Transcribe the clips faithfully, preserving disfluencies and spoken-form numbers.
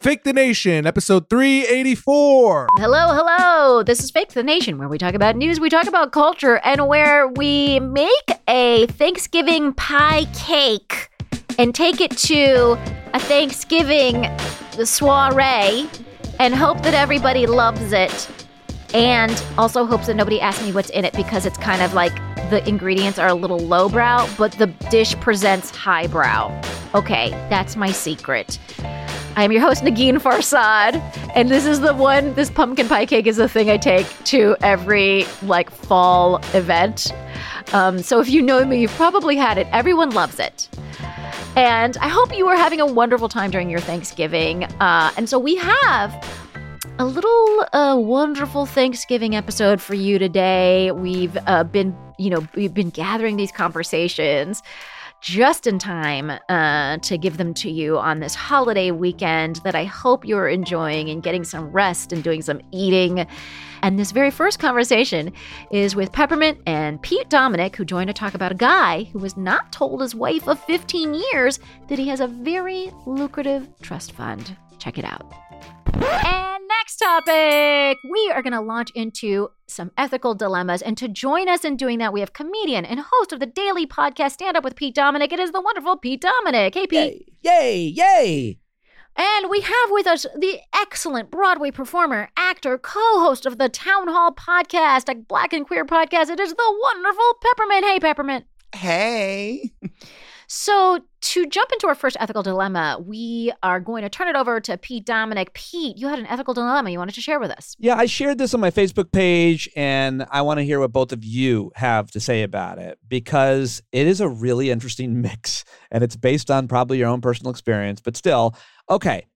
Fake the Nation, episode three eighty-four. Hello, hello. This is Fake the Nation, where we talk about news, we talk about culture, and where we make a Thanksgiving pie cake and take it to a Thanksgiving soiree and hope that everybody loves it. And also hopes that nobody asks me what's in it, because it's kind of like the ingredients are a little lowbrow, but the dish presents highbrow. Okay, that's my secret. I'm your host, Negin Farsad, and this is the one, this pumpkin pie cake is the thing I take to every, like, fall event. Um, so if you know me, you've probably had it. Everyone loves it. And I hope you are having a wonderful time during your Thanksgiving. Uh, and so we have a little uh, wonderful Thanksgiving episode for you today. We've uh, been, you know, we've been gathering these conversations just in time uh, to give them to you on this holiday weekend that I hope you're enjoying and getting some rest and doing some eating. And this very first conversation is with Peppermint and Pete Dominick, who joined to talk about a guy who was not told his wife of fifteen years that he has a very lucrative trust fund. Check it out. And next topic, we are going to launch into some ethical dilemmas. And to join us in doing that, we have comedian and host of the daily podcast Stand Up with Pete Dominick. It is the wonderful Pete Dominick. Hey, Pete. Yay, yay, yay. And we have with us the excellent Broadway performer, actor, co-host of the Town Hall podcast, a Black and queer podcast. It is the wonderful Peppermint. Hey, Peppermint. Hey. So to jump into our first ethical dilemma, we are going to turn it over to Pete Dominick. Pete, you had an ethical dilemma you wanted to share with us. Yeah, I shared this on my Facebook page, and I want to hear what both of you have to say about it, because it is a really interesting mix, and it's based on probably your own personal experience. But still, okay,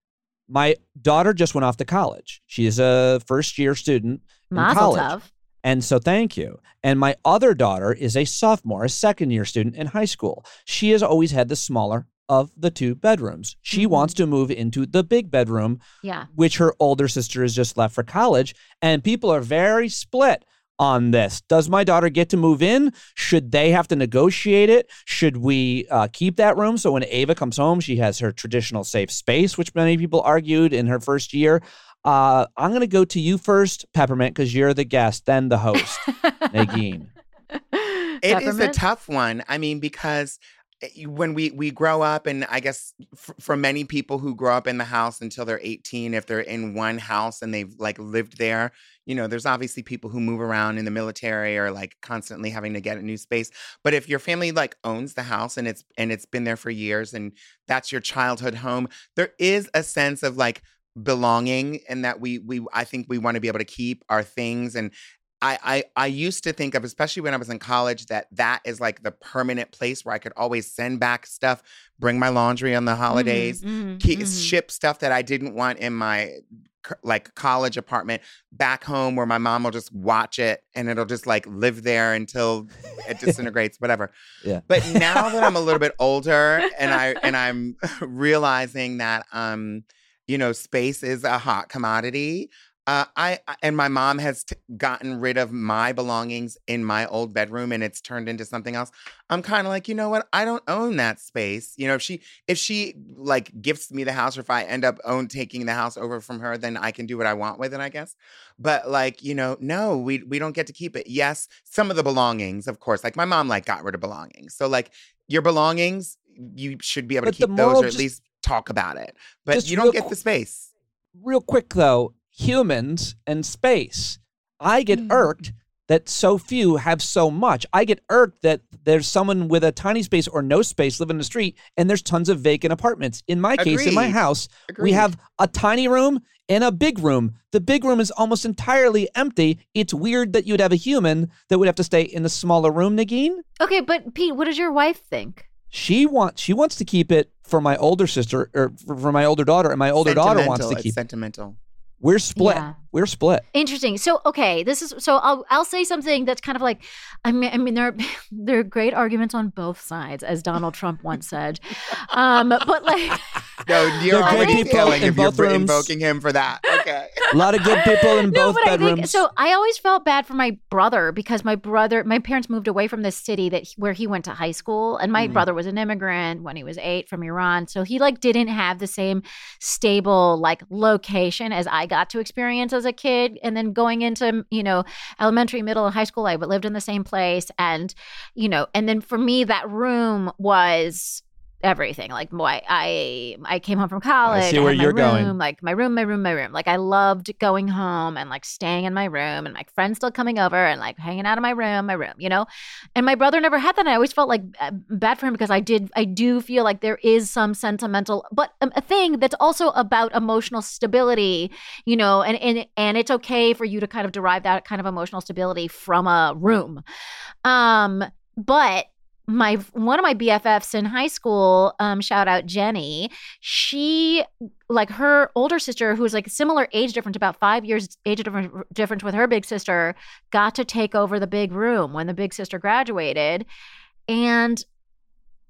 my daughter just went off to college. She is a first-year student in Mazel college. Tov. And so thank you. And my other daughter is a sophomore, a second-year student in high school. She has always had the smaller of the two bedrooms. She mm-hmm. wants to move into the big bedroom, yeah. which her older sister has just left for college. And people are very split on this. Does my daughter get to move in? Should they have to negotiate it? Should we uh, keep that room? So when Ava comes home, she has her traditional safe space, which many people argued in her first year. Uh, I'm going to go to you first, Peppermint, because you're the guest, then the host, Negin. It Peppermint? Is a tough one. I mean, because when we, we grow up, and I guess f- for many people who grow up in the house until they're eighteen, if they're in one house and they've like lived there, you know, there's obviously people who move around in the military or like constantly having to get a new space. But if your family like owns the house and it's, and it's been there for years and that's your childhood home, there is a sense of like belonging, and that we, we, I think we want to be able to keep our things. And I, I I used to think of, especially when I was in college, that that is like the permanent place where I could always send back stuff, bring my laundry on the holidays, mm-hmm, keep, mm-hmm. ship stuff that I didn't want in my like college apartment back home, where my mom will just watch it and it'll just like live there until it disintegrates, whatever. Yeah. But now that I'm a little bit older and I and I'm realizing that um you know space is a hot commodity. Uh, I and my mom has t- gotten rid of my belongings in my old bedroom, and it's turned into something else. I'm kind of like, you know what? I don't own that space. You know, if she if she like gifts me the house, or if I end up own taking the house over from her, then I can do what I want with it, I guess. But like, you know, no, we we don't get to keep it. Yes, some of the belongings, of course. Like my mom, like got rid of belongings. So like your belongings, you should be able but to keep those, or just, at least talk about it. But you don't get the space. Real quick though. Humans and space. I get mm. irked that so few have so much. I get irked that there's someone with a tiny space or no space living in the street, and there's tons of vacant apartments. In my Agreed. case, in my house, Agreed. we have a tiny room and a big room. The big room is almost entirely empty. It's weird that you'd have a human that would have to stay in the smaller room, Negin. Okay, but Pete, what does your wife think? She wants she wants to keep it for my older sister, or for my older daughter, and my older daughter wants to keep it. Sentimental. We're split. Yeah. We're split. Interesting. So, okay, this is so I'll I'll say something that's kind of like, I mean, I mean there are, there are great arguments on both sides, as Donald Trump once said. Um, but like, no, you're already killing if you're rooms. Invoking him for that. Okay, a lot of good people in no, both but bedrooms. I think, so I always felt bad for my brother because my brother, my parents moved away from the city that where he went to high school, and my mm. brother was an immigrant when he was eight from Iran, so he like didn't have the same stable like location as I got. got to experience as a kid, and then going into, you know, elementary, middle, and high school, I lived in the same place, and, you know, and then for me, that room was everything. Like, boy, I I came home from college. I see where I you're room, going. Like my room, my room, my room. Like I loved going home and like staying in my room, and my friends still coming over and like hanging out in my room, my room, you know. And my brother never had that. And I always felt like bad for him because I did, I do feel like there is some sentimental, but um, a thing that's also about emotional stability, you know. And and and it's okay for you to kind of derive that kind of emotional stability from a room, um, but. My one of my B F Fs in high school, um, shout out Jenny, she, like her older sister, who was like similar age difference, about five years age difference with her big sister, got to take over the big room when the big sister graduated. And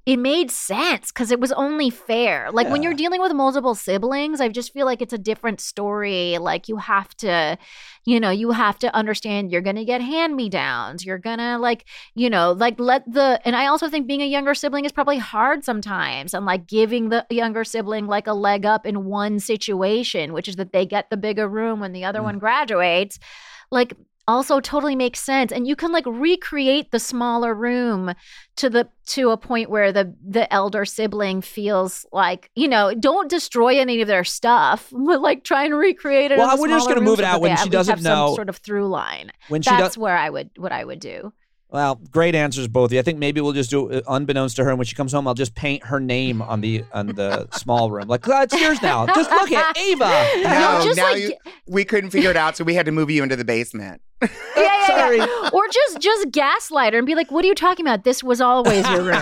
it made sense because it was only fair. Like yeah. when you're dealing with multiple siblings, I just feel like it's a different story. Like you have to, you know, you have to understand you're going to get hand-me-downs. You're going to like, you know, like let the, and I also think being a younger sibling is probably hard sometimes, and like giving the younger sibling like a leg up in one situation, which is that they get the bigger room when the other mm. one graduates. Like also totally makes sense. And you can like recreate the smaller room to the to a point where the the elder sibling feels like, you know, don't destroy any of their stuff, but like try and recreate it. Well, we're just going to move it out when she doesn't know. Some sort of through line. When she That's do- where I would what I would do. Well, great answers, both of you. I think maybe we'll just do it unbeknownst to her. And when she comes home, I'll just paint her name on the on the small room. Like, oh, it's yours now. Just look at Ava. No, no just now like... you, we couldn't figure it out, so we had to move you into the basement. Yeah, yeah, Sorry. yeah. Or just, just gaslight her and be like, what are you talking about? This was always your room.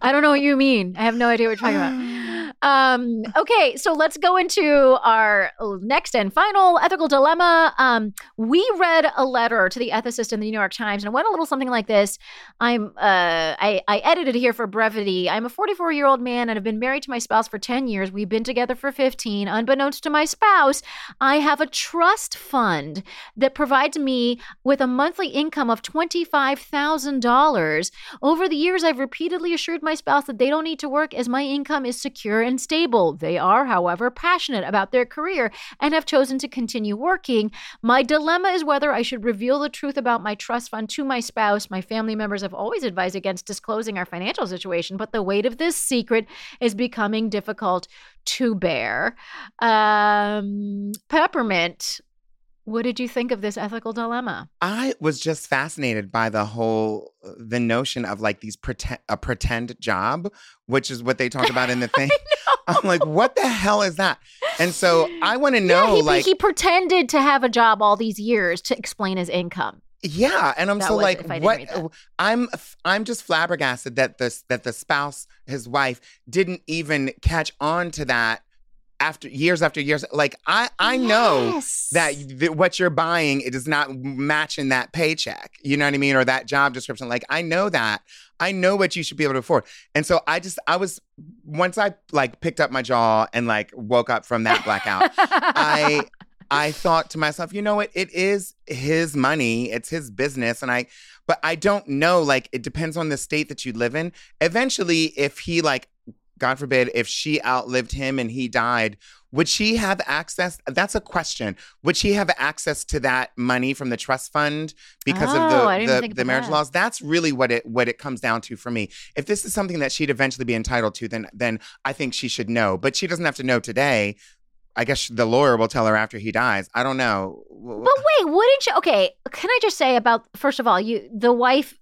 I don't know what you mean. I have no idea what you're talking about. Um, okay, so let's go into our next and final ethical dilemma. Um, we read a letter to the ethicist in the New York Times, and it went a little something like this. I'm, uh, I, I edited here for brevity. I'm a forty-four-year-old man and have been married to my spouse for ten years. We've been together for fifteen. Unbeknownst to my spouse, I have a trust fund that provides me with a monthly income of twenty-five thousand dollars. Over the years, I've repeatedly assured my spouse that they don't need to work as my income is secure and unstable. They are, however, passionate about their career and have chosen to continue working. My dilemma is whether I should reveal the truth about my trust fund to my spouse. My family members have always advised against disclosing our financial situation, but the weight of this secret is becoming difficult to bear. Um, Peppermint, what did you think of this ethical dilemma? I was just fascinated by the whole, the notion of like these pretend, a pretend job, which is what they talk about in the thing. I'm like, what the hell is that? And so I want to know, yeah, he, like. He pretended to have a job all these years to explain his income. Yeah, and I'm that so was, like, what? I'm I'm just flabbergasted that the that the spouse, his wife, didn't even catch on to that after years after years. Like I I yes. know that th- what you're buying, it does not match in that paycheck. You know what I mean, or that job description. Like I know that. I know what you should be able to afford. And so I just, I was, once I like picked up my jaw and like woke up from that blackout, I. I thought to myself, you know what? It is his money. It's his business. And I, but I don't know, like, it depends on the state that you live in. Eventually, if he, like, God forbid, if she outlived him and he died, would she have access? That's a question. Would she have access to that money from the trust fund because oh, of the, the, the marriage that. laws? That's really what it what it comes down to for me. If this is something that she'd eventually be entitled to, then then I think she should know. But she doesn't have to know today. I guess the lawyer will tell her after he dies. I don't know. But wait, wouldn't you? Okay, can I just say about, first of all, you the wife,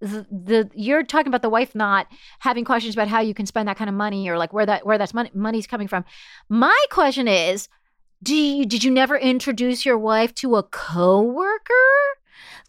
the, the you're talking about the wife not having questions about how you can spend that kind of money or like where that where that's money money's coming from. My question is, do you, did you never introduce your wife to a coworker?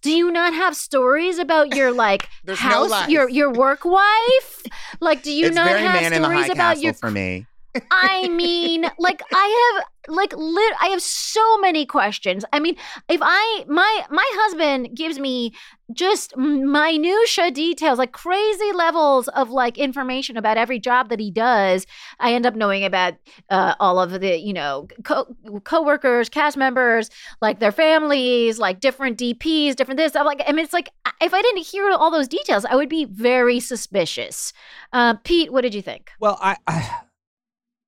Do you not have stories about your like house, no your your work wife? Like, do you it's not have man stories in the high about your? For me. I mean, like I have like lit I have so many questions. I mean, if I my my husband gives me just minutia details, like crazy levels of like information about every job that he does. I end up knowing about uh, all of the, you know, co- coworkers, cast members, like their families, like different D Ps, different this. I'm like, I mean, it's like if I didn't hear all those details, I would be very suspicious. Uh, Pete, what did you think? Well, I. I...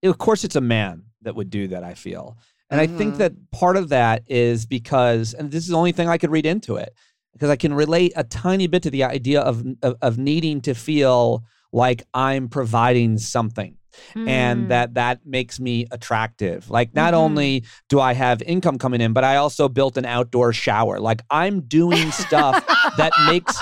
Of course, it's a man that would do that, I feel. And mm-hmm. I think that part of that is because, and this is the only thing I could read into it, because I can relate a tiny bit to the idea of, of, of needing to feel like I'm providing something. Mm. And that that makes me attractive. Like, not mm-hmm. only do I have income coming in, but I also built an outdoor shower. Like, I'm doing stuff that makes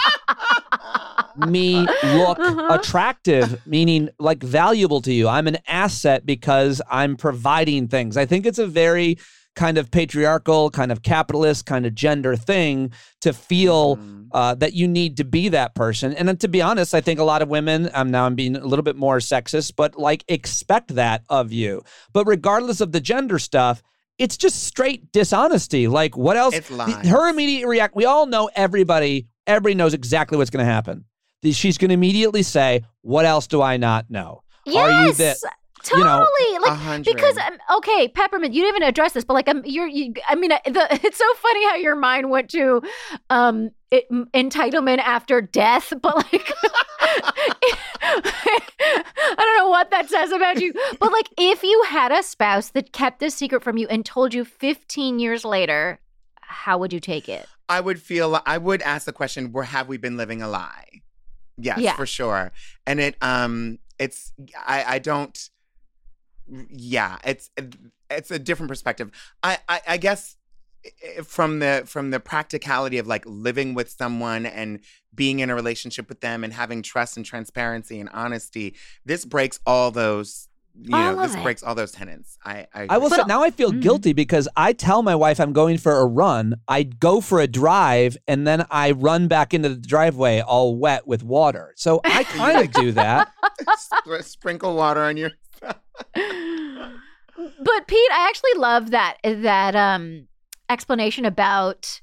me look uh-huh. attractive, meaning like valuable to you. I'm an asset because I'm providing things. I think it's a very kind of patriarchal, kind of capitalist, kind of gender thing to feel mm. uh, that you need to be that person. And then, to be honest, I think a lot of women, um, now I'm being a little bit more sexist, but like expect that of you. But regardless of the gender stuff, it's just straight dishonesty. Like, what else? It's lies. Her immediate react. We all know everybody, everybody knows exactly what's going to happen. She's going to immediately say, what else do I not know? Yes. Are you this? Totally, you know, like one hundred. Because um, okay, Peppermint, you didn't even address this, but like um, you're, you, I mean, the, it's so funny how your mind went to um, it, m- entitlement after death, but like I don't know what that says about you. But like, if you had a spouse that kept this secret from you and told you fifteen years later, how would you take it? I would feel I would ask the question: where have we been living a lie? Yes, yeah. for sure. And it um, it's I I don't. Yeah, it's it's a different perspective. I, I I guess from the from the practicality of like living with someone and being in a relationship with them and having trust and transparency and honesty, this breaks all those. You all know, this it. breaks all those tenets. I I, I will say, now I feel mm-hmm. guilty because I tell my wife I'm going for a run. I go for a drive and then I run back into the driveway all wet with water. So I kind of do that. Sprinkle water on your. But Pete, I actually love that that um, explanation about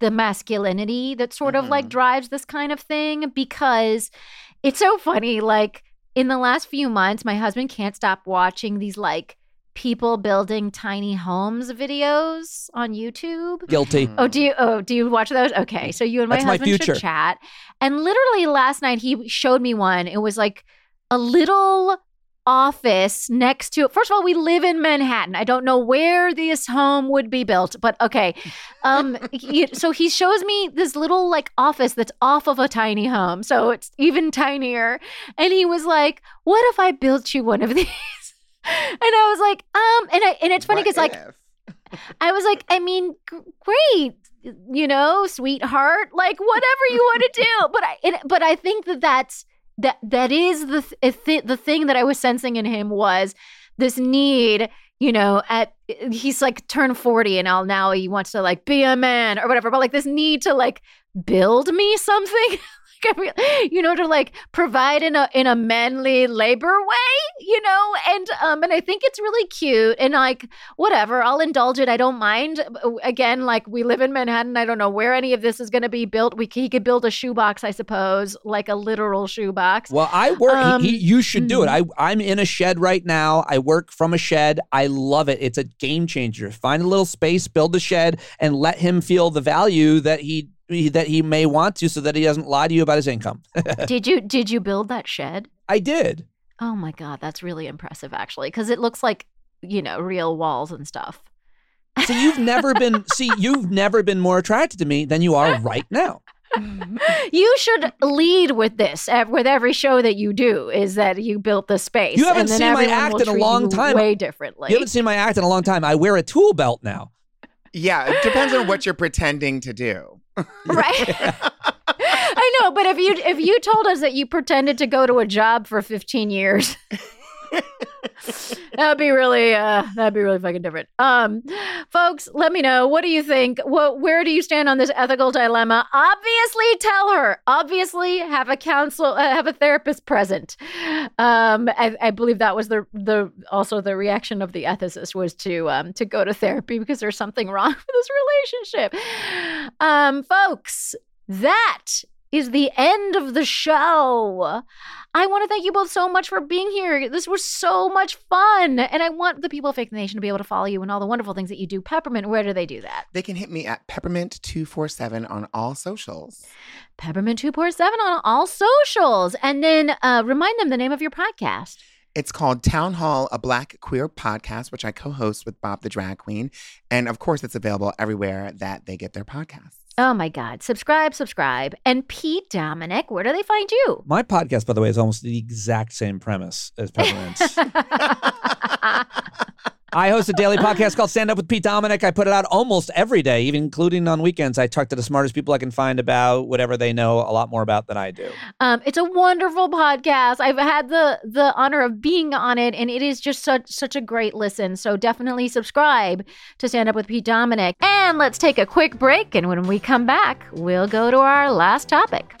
the masculinity that sort mm-hmm. of like drives this kind of thing, because it's so funny. Like in the last few months, my husband can't stop watching these like people building tiny homes videos on YouTube. Guilty. Oh, do you? Oh, do you watch those? Okay, so you and my That's husband my should chat. And literally last night, he showed me one. It was like a little office next to, first of all, we live in Manhattan. I don't know where this home would be built, but okay. Um, he, so he shows me this little like office that's off of a tiny home. So it's even tinier. And he was like, what if I built you one of these? And I was like, um, and I, and it's funny because like, I was like, I mean, great, you know, sweetheart, like whatever you want to do. But I, it, but I think that that's, that that is the th- the thing that I was sensing in him was this need, you know, at he's like turned forty and all now he wants to like be a man or whatever, but like this need to like build me something, like, you know, to like provide in a in a manly labor way, you know, and um and I think it's really cute and like whatever, I'll indulge it, I don't mind. Again, like we live in Manhattan, I don't know where any of this is going to be built. We he could build a shoebox, I suppose, like a literal shoebox. Well, I work. Um, he, he, you should do it. I I'm in a shed right now. I work from a shed. I love it. It's a game changer. Find a little space, build a shed, and let him feel the value that he. that he may want to so that he doesn't lie to you about his income. Did you did you build that shed? I did. Oh my God, that's really impressive actually, because it looks like, you know, real walls and stuff. So you've never been see, you've never been more attracted to me than you are right now. You should lead with this with every show that you do, is that you built the space. You haven't and seen my act in a long time. Way differently. You haven't seen my act in a long time. I wear a tool belt now. Yeah, it depends on what you're pretending to do. Right? Yeah. I know, but if you if you told us that you pretended to go to a job for fifteen years, that'd be really uh, that'd be really fucking different. Um, folks, let me know. What do you think? What where do you stand on this ethical dilemma? Obviously, tell her. Obviously, have a counsel, uh, have a therapist present. Um, I, I believe that was the the also the reaction of the ethicist was to um to go to therapy because there's something wrong with this relationship. Um, folks, that. Is the end of the show. I want to thank you both so much for being here. This was so much fun. And I want the people of Fake the Nation to be able to follow you and all the wonderful things that you do. Peppermint, where do they do that? They can hit me at Peppermint two four seven on all socials. Peppermint two four seven on all socials. And then uh, remind them the name of your podcast. It's called Town Hall, a Black Queer Podcast, which I co-host with Bob the Drag Queen. And of course, it's available everywhere that they get their podcasts. Oh, my God. Subscribe, subscribe. And Pete Dominick, where do they find you? My podcast, by the way, is almost the exact same premise as Peppermint's. I host a daily podcast called Stand Up with Pete Dominick. I put it out almost every day, even including on weekends. I talk to the smartest people I can find about whatever they know a lot more about than I do. Um, it's a wonderful podcast. I've had the the honor of being on it, and it is just such, such a great listen. So definitely subscribe to Stand Up with Pete Dominick. And let's take a quick break. And when we come back, we'll go to our last topic.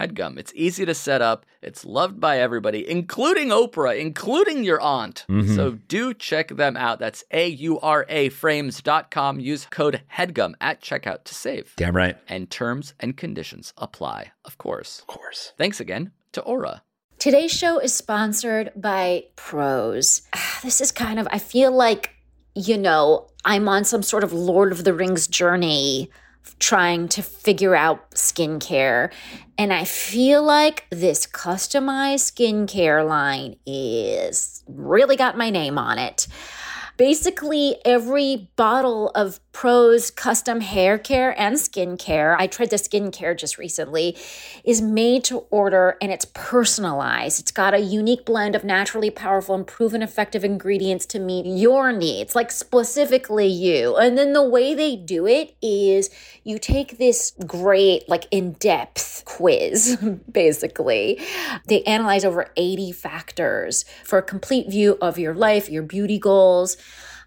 HeadGum. It's easy to set up. It's loved by everybody, including Oprah, including your aunt. Mm-hmm. So do check them out. That's A U R A frames dot com. Use code HeadGum at checkout to save. Damn right. And terms and conditions apply, of course. Of course. Thanks again to Aura. Today's show is sponsored by Prose. This is kind of, I feel like, you know, I'm on some sort of Lord of the Rings journey trying to figure out skincare. And I feel like this customized skincare line is really got my name on it. Basically, every bottle of Prose custom hair care and skincare, I tried the skincare just recently, is made to order and it's personalized. It's got a unique blend of naturally powerful and proven effective ingredients to meet your needs, like specifically you. And then the way they do it is you take this great, like in-depth quiz, basically. They analyze over eighty factors for a complete view of your life, your beauty goals.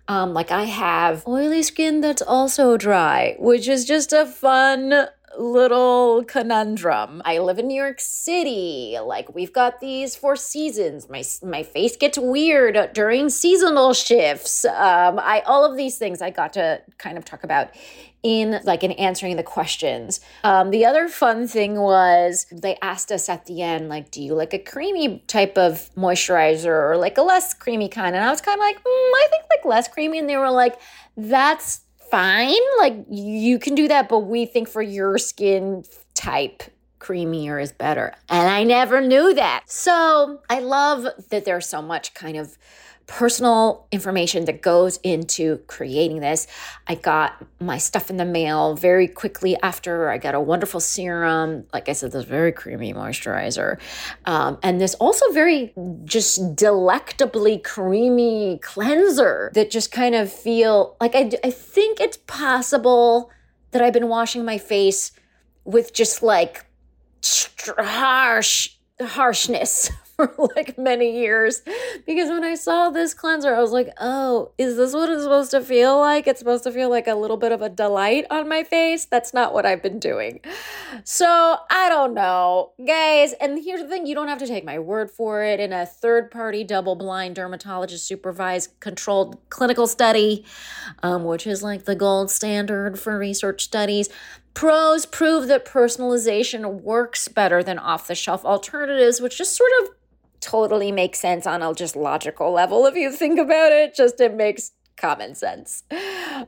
Um, like I have oily skin that's also dry, which is just a fun little conundrum. I live in New York City. Like we've got these four seasons. My my face gets weird during seasonal shifts. Um, I all of these things I got to kind of talk about in like in answering the questions. Um, the other fun thing was they asked us at the end, like, do you like a creamy type of moisturizer or like a less creamy kind? And I was kind of like, mm, I think like less creamy. And they were like, that's fine, like you can do that, but we think for your skin type, creamier is better. And I never knew that. So I love that there's so much kind of personal information that goes into creating this. I got my stuff in the mail very quickly after. I got a wonderful serum. Like I said, this very creamy moisturizer. Um, and this also very just delectably creamy cleanser that just kind of feel like I, I think it's possible that I've been washing my face with just like harsh, harshness for like many years, because when I saw this cleanser, I was like, oh, is this what it's supposed to feel like? It's supposed to feel like a little bit of a delight on my face. That's not what I've been doing. So I don't know, guys. And here's the thing, you don't have to take my word for it. In a third-party double-blind dermatologist supervised controlled clinical study, um, which is like the gold standard for research studies, Prose prove that personalization works better than off-the-shelf alternatives, which just sort of totally makes sense on a just logical level. If you think about it, just it makes common sense.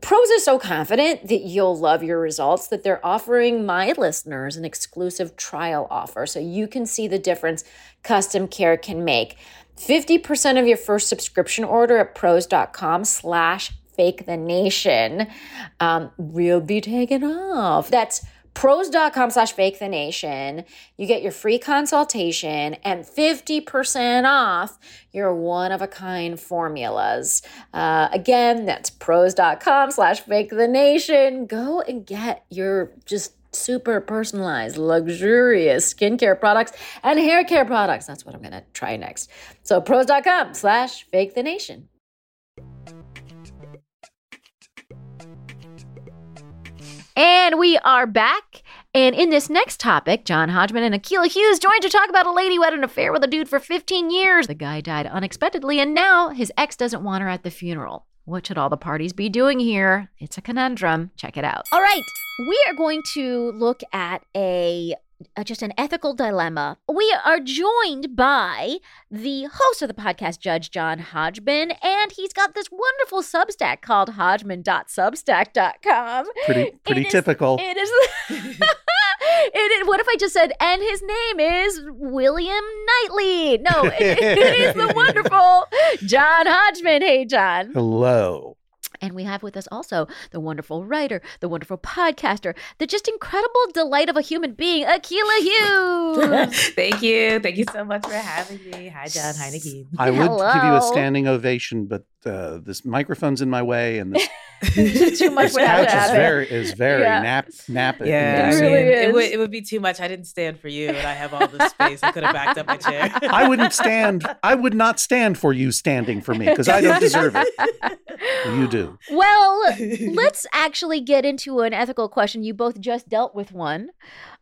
Prose is so confident that you'll love your results that they're offering my listeners an exclusive trial offer so you can see the difference custom care can make. fifty percent of your first subscription order at prose.com slash Fake the Nation um, will be taken off. That's prose.com slash fake the nation. You get your free consultation and fifty percent off your one-of-a-kind formulas. Uh, again, that's prose.com slash fake the nation. Go and get your just super personalized, luxurious skincare products and hair care products. That's what I'm going to try next. So prose.com slash fake the nation. And we are back. And in this next topic, John Hodgman and Akilah Hughes joined to talk about a lady who had an affair with a dude for fifteen years. The guy died unexpectedly, and now his ex doesn't want her at the funeral. What should all the parties be doing here? It's a conundrum. Check it out. All right. We are going to look at a... Uh, just an ethical dilemma. We are joined by the host of the podcast, Judge John Hodgman, and he's got this wonderful Substack called hodgman dot substack dot com. Pretty, pretty it typical. Is, it is. It is. What if I just said, and his name is William Knightley? No, it, it is the wonderful John Hodgman. Hey, John. Hello. And we have with us also the wonderful writer, the wonderful podcaster, the just incredible delight of a human being, Akilah Hughes. Thank you. Thank you so much for having me. Hi, John. Hi, Negin. I Hello. would give you a standing ovation, but uh, this microphone's in my way and this, too much this couch is very, is very yeah. nap, nap. Yeah, it, really is. It, would, it would be too much. I didn't stand for you and I have all this space. I could have backed up my chair. I wouldn't stand. I would not stand for you standing for me because I don't deserve it. You do. Well, let's actually get into an ethical question. You both just dealt with one.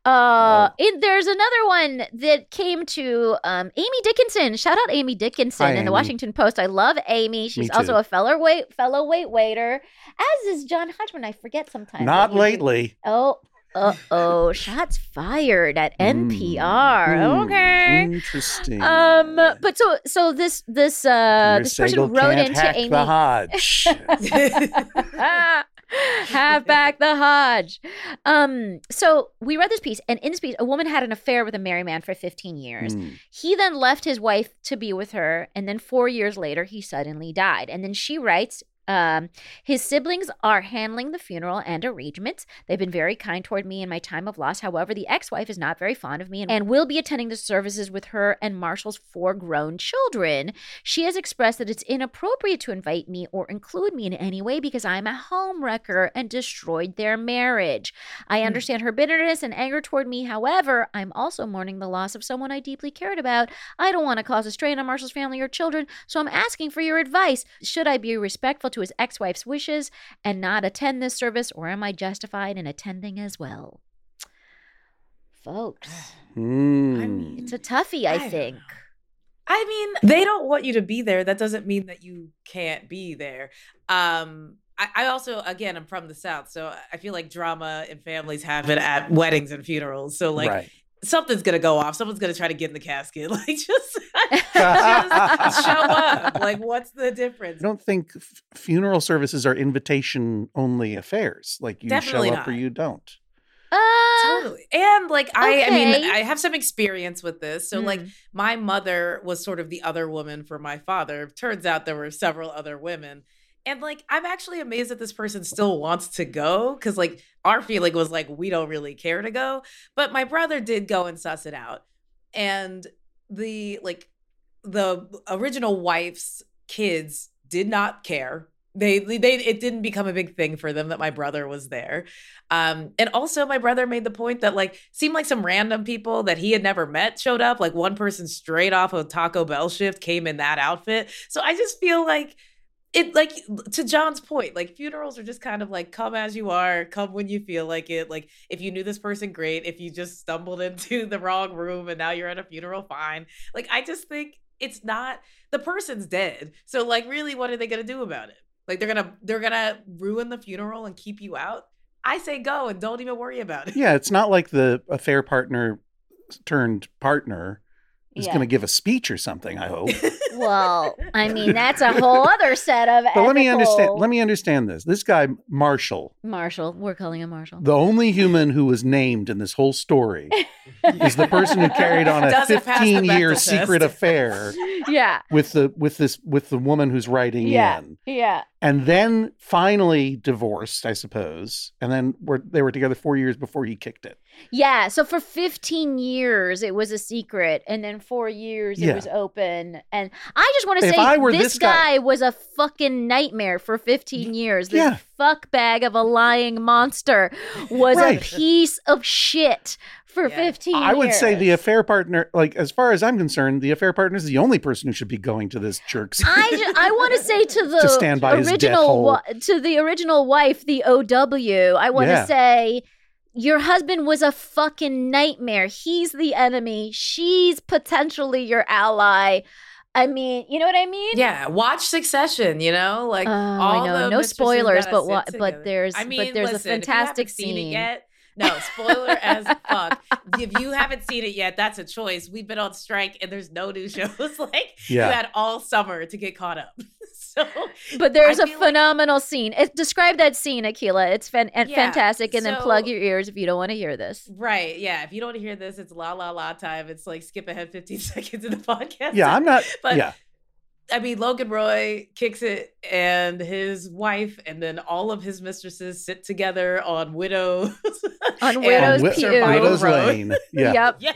Uh, oh. it, there's another one that came to um, Amy Dickinson. Shout out Amy Dickinson Hi, in Amy. the Washington Post. I love Amy. She's also a fellow wait, fellow wait waiter, as is John Hodgman. I forget sometimes. Not lately. Oh. Uh-oh, shots fired at N P R. Mm, okay. Interesting. Um, but so so this this uh Your this person wrote into Amy. Have back the Hodge. Um, so we read this piece, and in this piece, a woman had an affair with a married man for fifteen years. Mm. He then left his wife to be with her, and then four years later, he suddenly died. And then she writes, um, his siblings are handling the funeral and arrangements. They've been very kind toward me in my time of loss. However, the ex-wife is not very fond of me and, and will be attending the services with her and Marshall's four grown children. She has expressed that it's inappropriate to invite me or include me in any way because I'm a home wrecker and destroyed their marriage. I understand her bitterness and anger toward me. However, I'm also mourning the loss of someone I deeply cared about. I don't want to cause a strain on Marshall's family or children, so I'm asking for your advice. Should I be respectful to his ex-wife's wishes and not attend this service, or am I justified in attending as well? Folks, mm. I mean, it's a toughie, I, I think. I mean, they don't want you to be there. That doesn't mean that you can't be there. Um, I, I also, again, I'm from the South, so I feel like drama and families happen at weddings and funerals. So, like, right. Something's going to go off. Someone's going to try to get in the casket. Like, just, just show up. Like, what's the difference? I don't think f- funeral services are invitation-only affairs. Like, you Definitely show up not. Or you don't. Uh, totally. And, like, okay. I I mean, I have some experience with this. So, mm. like, my mother was sort of the other woman for my father. Turns out there were several other women. And, like, I'm actually amazed that this person still wants to go because, like, our feeling was, like, we don't really care to go. But my brother did go and suss it out. And the, like, the original wife's kids did not care. They, they, it didn't become a big thing for them that my brother was there. Um, and also my brother made the point that, like, seemed like some random people that he had never met showed up. Like, one person straight off of Taco Bell shift came in that outfit. So I just feel like, it like to John's point, like funerals are just kind of like come as you are, come when you feel like it. Like if you knew this person, great. If you just stumbled into the wrong room and now you're at a funeral, fine. Like I just think it's not the person's dead. So like really, what are they gonna do about it? Like they're gonna they're gonna ruin the funeral and keep you out. I say go and don't even worry about it. Yeah, it's not like the affair partner turned partner. He's yeah. going to give a speech or something, I hope. Well, I mean, that's a whole other set of ethical... But let me understand. Let me understand this. This guy, Marshall. Marshall. We're calling him Marshall. The only human who was named in this whole story is the person who carried on a fifteen-year secret affair. Yeah. With the with this with the woman who's writing yeah. in. Yeah. And then finally divorced, I suppose. And then were, they were together four years before he kicked it. Yeah. So for fifteen years, it was a secret. And then four years, yeah. it was open. And I just want to say this, this guy, guy was a fucking nightmare for fifteen years. This yeah. fuck bag of a lying monster was right. a piece of shit. For yeah. fifteen years. I would say the affair partner, like, as far as I'm concerned, the affair partner is the only person who should be going to this jerk's. I, ju- I want to say to the to stand by original his death hole. To the original wife, the O W, I want to yeah. say, your husband was a fucking nightmare. He's the enemy. She's potentially your ally. I mean, you know what I mean? Yeah, watch Succession, you know? Like, oh, all I know. The no spoilers, but wa- but there's I mean, but there's listen, a fantastic if you haven't scene. Seen it yet, no, spoiler as fuck. If you haven't seen it yet, that's a choice. We've been on strike and there's no new shows. Like yeah. you had all summer to get caught up. So, but there's I a phenomenal like... scene. It, describe that scene, Akilah. It's fan- yeah. fantastic. And so, then plug your ears if you don't want to hear this. Right. Yeah. If you don't want to hear this, it's la la la time. It's like skip ahead fifteen seconds in the podcast. Yeah, I'm not. But yeah. I mean, Logan Roy kicks it and his wife and then all of his mistresses sit together on Widows. On Widows, on Widows Lane. Yeah. Yep. Yeah.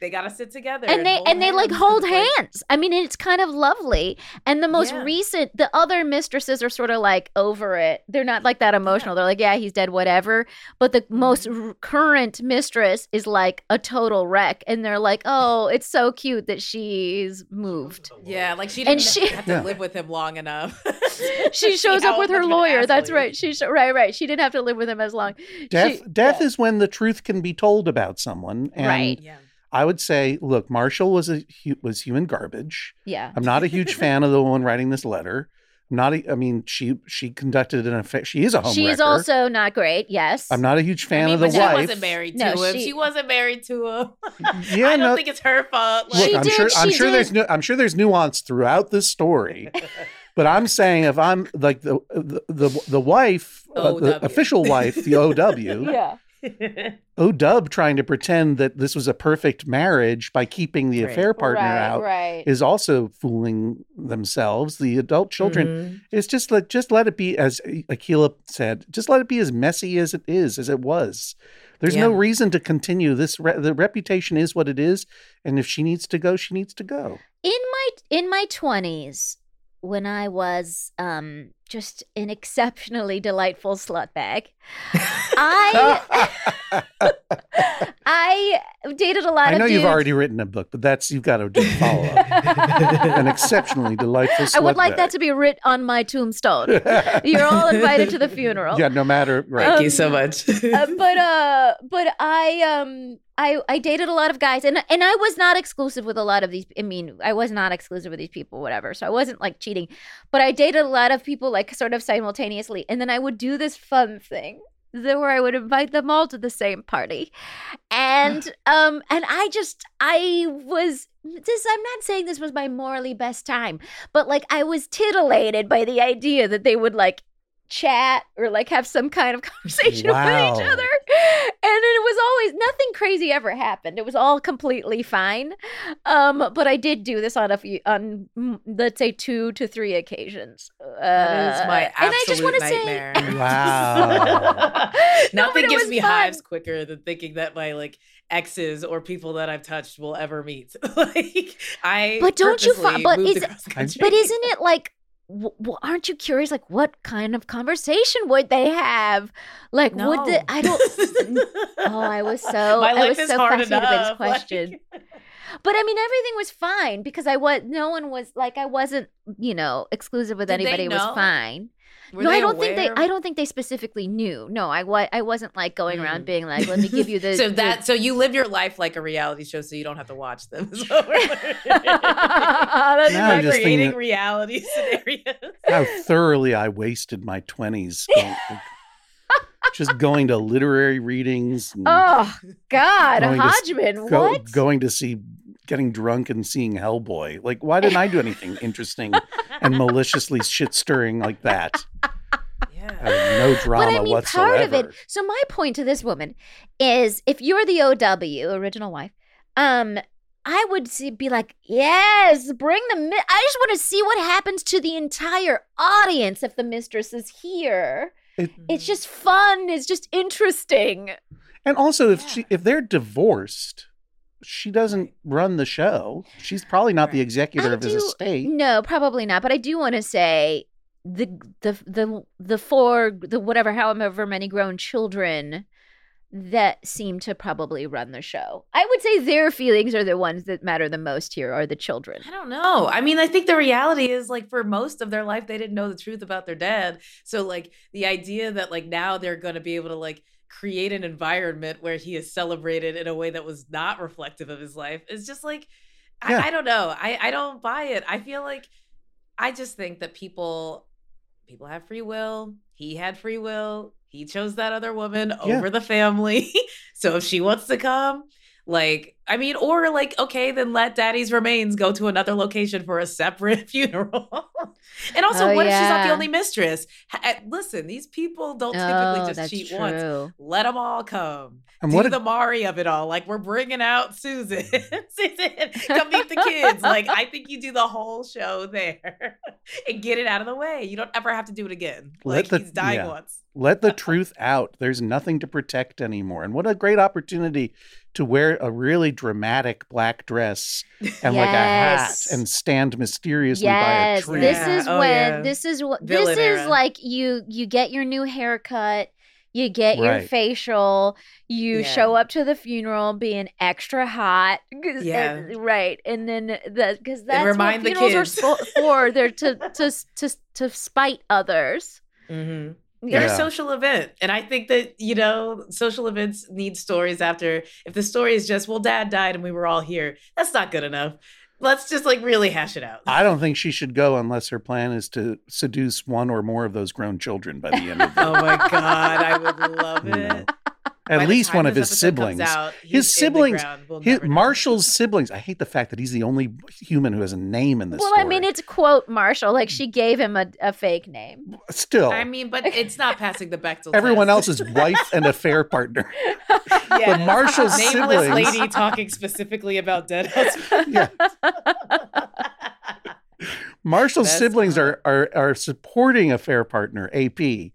They got to sit together. And, and they and they like hold hands. I mean, it's kind of lovely. And the most yeah. recent, the other mistresses are sort of like over it. They're not like that emotional. Yeah. They're like, yeah, he's dead, whatever. But the most r- current mistress is like a total wreck. And they're like, oh, it's so cute that she's moved. Yeah, like she didn't and she, have to yeah. live with him long enough. She shows up with her lawyer. That's right. She sh- Right, right. She didn't have to live with him as long. Death, she, death yeah. is when the truth can be told about someone. And right. Yeah. I would say, look, Marshall was a was human garbage. Yeah. I'm not a huge fan of the woman writing this letter. I'm not. A, I mean, she she conducted an affair. She is a home She's wrecker. also not great. Yes. I'm not a huge fan I mean, of the she wife. She wasn't married to no, him. She... she wasn't married to him. Yeah, I don't no. think it's her fault. Like, look, I'm did, sure. I'm sure did. there's. Nu- I'm sure there's nuance throughout this story. But I'm saying if I'm like the the the, the wife, uh, the official wife, the O W, yeah, O-Dub trying to pretend that this was a perfect marriage by keeping the right. affair partner right, out right. is also fooling themselves. The adult children, mm-hmm. it's just like, just let it be, as Akilah said, just let it be as messy as it is, as it was. There's yeah. no reason to continue this. Re- the reputation is what it is. And if she needs to go, she needs to go. In my, in my twenties, when I was um, just an exceptionally delightful slut bag, I I dated a lot of dudes. I know you've already written a book, but that's, you've got to do a follow-up. An exceptionally delightful slut bag. I would like bag. that to be writ on my tombstone. You're all invited to the funeral. Yeah, no matter. Right. Um, Thank you so much. uh, but uh, but I... um. I, I dated a lot of guys, and and I was not exclusive with a lot of these. I mean, I was not exclusive with these people, whatever. So I wasn't like cheating, but I dated a lot of people like sort of simultaneously. And then I would do this fun thing where I would invite them all to the same party. And um and I just I was this I'm not saying this was my morally best time, but like I was titillated by the idea that they would like chat or like have some kind of conversation wow. with each other. And it was always, nothing crazy ever happened. It was all completely fine. Um, but I did do this on a few, on let's say two to three occasions. Uh, that is my absolute and I just want to nightmare. Say, wow. Nothing no, gives me fun. hives quicker than thinking that my like exes or people that I've touched will ever meet. Like I, but don't you? Fa- but is, but isn't it like? Well, aren't you curious? Like, what kind of conversation would they have? Like, no. would the I don't? oh, I was so My I was so fascinated by this question. Like... But I mean, everything was fine because I was no one was like I wasn't you know exclusive with Did anybody. It was fine. Were no, I don't aware? think they. I don't think they specifically knew. No, I, wa- I wasn't like going around mm. being like, "Let me give you the." so that, the... so you live your life like a reality show, so you don't have to watch them. So That's like creating that... reality scenarios. How thoroughly I wasted my twenties. Just going to literary readings. And oh God, Hodgman! To, what? Go, going to see. Getting drunk and seeing Hellboy. Like, why didn't I do anything interesting and maliciously shit-stirring like that? Yeah. No drama but I mean, whatsoever. Part of it, so my point to this woman is, if you're the O W, original wife, um, I would see, be like, yes, bring the... Mi- I just want to see what happens to the entire audience if the mistress is here. It, it's just fun. It's just interesting. And also, if yeah. she, if they're divorced... She doesn't run the show. She's probably not right. the executor I of his do, estate. No, probably not. But I do want to say the the the the four the whatever however many grown children that seem to probably run the show. I would say their feelings are the ones that matter the most here are the children. I don't know. I mean, I think the reality is like for most of their life they didn't know the truth about their dad. So like the idea that like now they're going to be able to like create an environment where he is celebrated in a way that was not reflective of his life. It's just like, yeah. I, I don't know. I, I don't buy it. I feel like, I just think that people, people have free will. He had free will. He chose that other woman yeah. over the family. So if she wants to come, like, I mean, or like, okay, then let daddy's remains go to another location for a separate funeral. And also, oh, what yeah. if she's not the only mistress? Ha- listen, these people don't typically oh, just cheat true. once. Let them all come. And Do what the if- Mari of it all. Like, we're bringing out Susan. Susan, come meet the kids. Like, I think you do the whole show there and get it out of the way. You don't ever have to do it again. Let like, the, he's dying yeah. once. Let the truth out. There's nothing to protect anymore. And what a great opportunity to wear a really dramatic black dress and yes. like a hat and stand mysteriously yes. by a tree. This yeah. is oh, when yeah. this is what this is era. Like you you get your new haircut, you get right. your facial, you yeah. show up to the funeral being extra hot. Yeah. And, right. And then the because that's what funerals are spo- for. They're to to to to spite others. Mm-hmm. They're yeah. a social event. And I think that, you know, social events need stories after. If the story is just, well, dad died and we were all here, that's not good enough. Let's just like really hash it out. I don't think she should go unless her plan is to seduce one or more of those grown children by the end of the Oh, my God. I would love it. at least one of his siblings. Out, his siblings, we'll his, Marshall's siblings. I hate the fact that he's the only human who has a name in this Well, story. I mean, it's quote Marshall. Like she gave him a, a fake name. Still. I mean, but it's not passing the Bechdel test. Everyone else is wife and affair partner. Yes. But Marshall's Nameless siblings. Nameless lady talking specifically about dead husband. Yeah. Marshall's That's siblings are, are are supporting a fair partner, A P,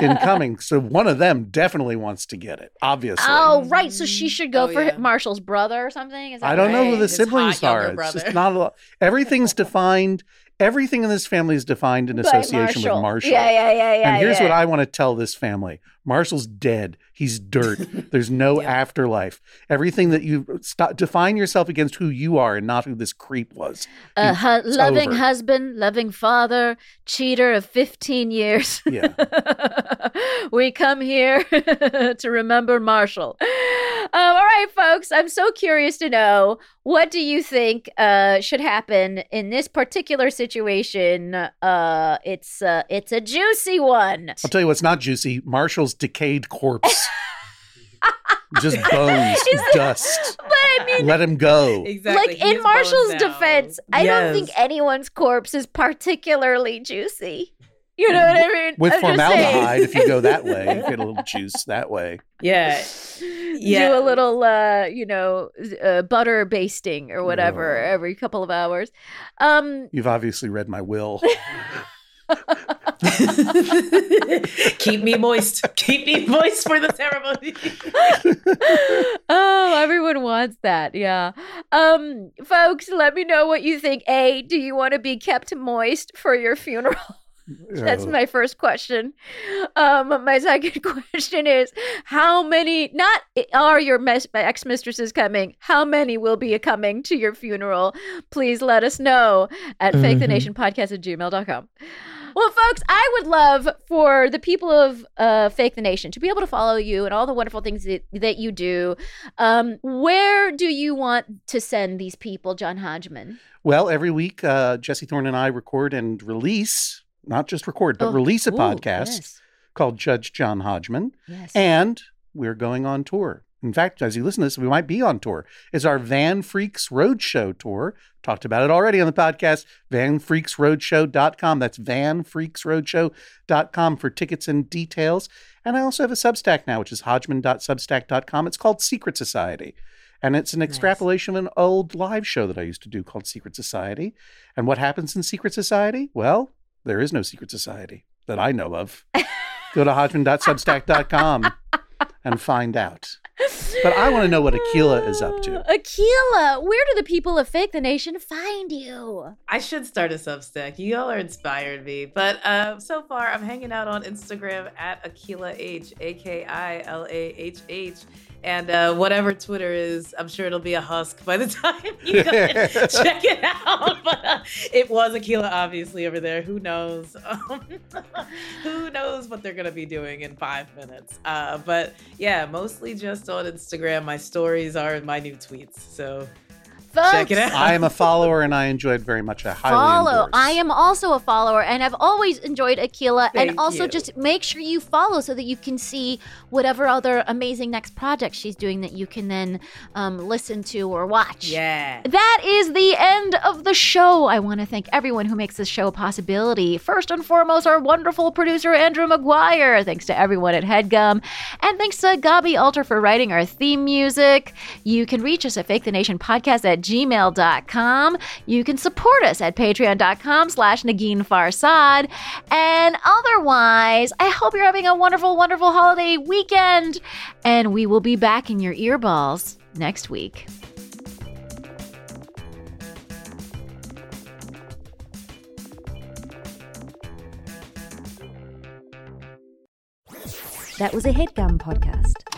incoming. So one of them definitely wants to get it, obviously. Oh, right. So she should go oh, for yeah. Marshall's brother or something? Is that I don't right? know who the His siblings hot, are. It's just not a lot. Everything's defined. Everything in this family is defined in association Marshall. with Marshall. Yeah, yeah, yeah, yeah. And here's yeah. what I want to tell this family. Marshall's dead. He's dirt. There's no yeah. afterlife. Everything that you stop, define yourself against who you are and not who this creep was. A hu- loving over. husband, loving father, cheater of fifteen years. Yeah. We come here to remember Marshall. Um, all right, folks. I'm so curious to know, what do you think uh, should happen in this particular situation? Uh, it's uh, it's a juicy one. I'll tell you what's not juicy. Marshall's decayed corpse. Just bones, dust. But I mean, let him go. Exactly. Like, in Marshall's defense, I yes. don't think anyone's corpse is particularly juicy. You know what I mean? With I'm formaldehyde, if you go that way, you get a little juice that way. Yeah. yeah. Do a little, uh, you know, uh, butter basting or whatever no. every couple of hours. Um, You've obviously read my will. Keep me moist. Keep me moist for the ceremony. Oh, everyone wants that. Yeah. Um, folks, let me know what you think. A, do you want to be kept moist for your funeral? That's my first question. Um, my second question is, how many, not are your mes- ex-mistresses coming, how many will be coming to your funeral? Please let us know at mm-hmm. fake the nation podcast at gmail dot com. Well, folks, I would love for the people of uh, Fake the Nation to be able to follow you and all the wonderful things that, that you do. Um, where do you want to send these people, John Hodgman? Well, every week, uh, Jesse Thorne and I record and release... not just record, but oh, release a ooh, podcast yes. called Judge John Hodgman. Yes. And we're going on tour. In fact, as you listen to this, we might be on tour. It's our Van Freaks Roadshow tour. Talked about it already on the podcast, van freaks roadshow dot com. That's van freaks roadshow dot com for tickets and details. And I also have a Substack now, which is hodgman dot substack dot com. It's called Secret Society. And it's an extrapolation nice. of an old live show that I used to do called Secret Society. And what happens in Secret Society? Well... there is no secret society that I know of. Go to hodgman dot substack dot com and find out. But I want to know what Akilah is up to. Akilah, where do the people of Fake the Nation find you? I should start a Substack. You all are inspired me. But uh, so far, I'm hanging out on Instagram at Akilah H, A K I L A H H. And uh, whatever Twitter is, I'm sure it'll be a husk by the time you go and check it out. But uh, it was Akilah, obviously, over there. Who knows? Um, who knows what they're going to be doing in five minutes? Uh, but yeah, mostly just on Instagram. My stories are my new tweets. So... folks. Check it out. I am a follower and I enjoyed very much. I highly follow. Endorse. I am also a follower and I've always enjoyed Akilah. Thank and also you. Just make sure you follow so that you can see whatever other amazing next project she's doing that you can then um, listen to or watch. Yeah. That is the end of the show. I want to thank everyone who makes this show a possibility. First and foremost, our wonderful producer, Andrew McGuire. Thanks to everyone at HeadGum. And thanks to Gabi Alter for writing our theme music. You can reach us at Fake the Nation Podcast at gmail dot com. You can support us at patreon dot com slash Negin Farsad. And otherwise, I hope you're having a wonderful, wonderful holiday weekend. And we will be back in your earballs next week. That was a HeadGum podcast.